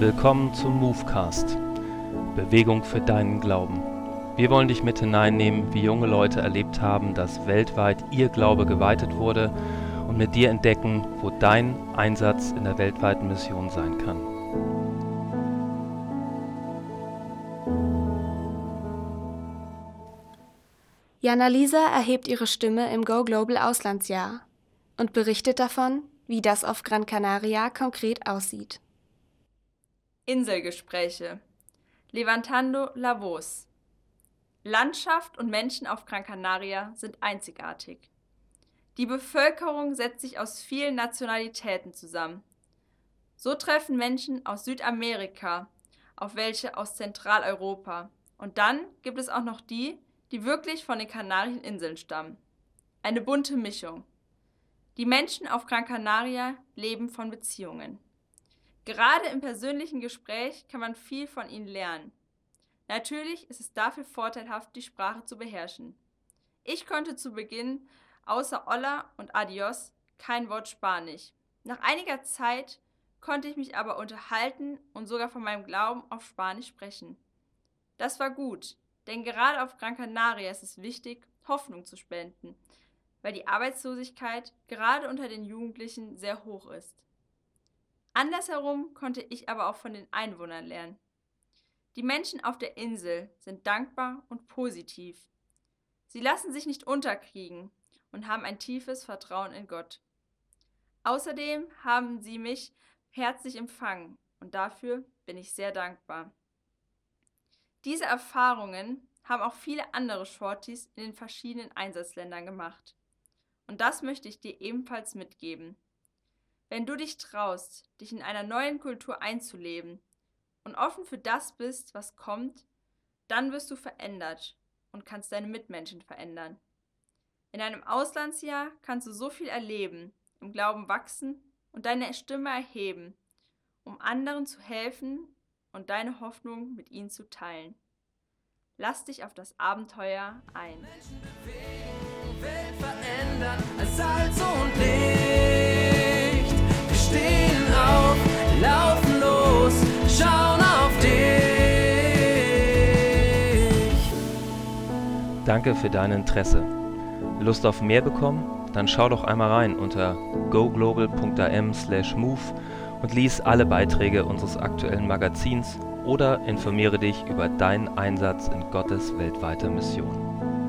Willkommen zum MOVECAST, Bewegung für deinen Glauben. Wir wollen dich mit hineinnehmen, wie junge Leute erlebt haben, dass weltweit ihr Glaube geweitet wurde und mit dir entdecken, wo dein Einsatz in der weltweiten Mission sein kann. Jana Lisa erhebt ihre Stimme im Go Global Auslandsjahr und berichtet davon, wie das auf Gran Canaria konkret aussieht. Inselgespräche. Levantando la voz. Landschaft und Menschen auf Gran Canaria sind einzigartig. Die Bevölkerung setzt sich aus vielen Nationalitäten zusammen. So treffen Menschen aus Südamerika auf welche aus Zentraleuropa. Und dann gibt es auch noch die, die wirklich von den Kanarischen Inseln stammen. Eine bunte Mischung. Die Menschen auf Gran Canaria leben von Beziehungen. Gerade im persönlichen Gespräch kann man viel von ihnen lernen. Natürlich ist es dafür vorteilhaft, die Sprache zu beherrschen. Ich konnte zu Beginn außer Hola und Adios kein Wort Spanisch. Nach einiger Zeit konnte ich mich aber unterhalten und sogar von meinem Glauben auf Spanisch sprechen. Das war gut, denn gerade auf Gran Canaria ist es wichtig, Hoffnung zu spenden, weil die Arbeitslosigkeit gerade unter den Jugendlichen sehr hoch ist. Andersherum konnte ich aber auch von den Einwohnern lernen. Die Menschen auf der Insel sind dankbar und positiv. Sie lassen sich nicht unterkriegen und haben ein tiefes Vertrauen in Gott. Außerdem haben sie mich herzlich empfangen und dafür bin ich sehr dankbar. Diese Erfahrungen haben auch viele andere Shorties in den verschiedenen Einsatzländern gemacht. Und das möchte ich dir ebenfalls mitgeben. Wenn du dich traust, dich in einer neuen Kultur einzuleben und offen für das bist, was kommt, dann wirst du verändert und kannst deine Mitmenschen verändern. In einem Auslandsjahr kannst du so viel erleben, im Glauben wachsen und deine Stimme erheben, um anderen zu helfen und deine Hoffnung mit ihnen zu teilen. Lass dich auf das Abenteuer ein. Menschen bewegen, Welt verändern, als Salz und Licht. Wir stehen auf, laufen los, schauen auf dich. Danke für dein Interesse. Lust auf mehr bekommen? Dann schau doch einmal rein unter goglobal.am/move und lies alle Beiträge unseres aktuellen Magazins oder informiere dich über deinen Einsatz in Gottes weltweiter Mission.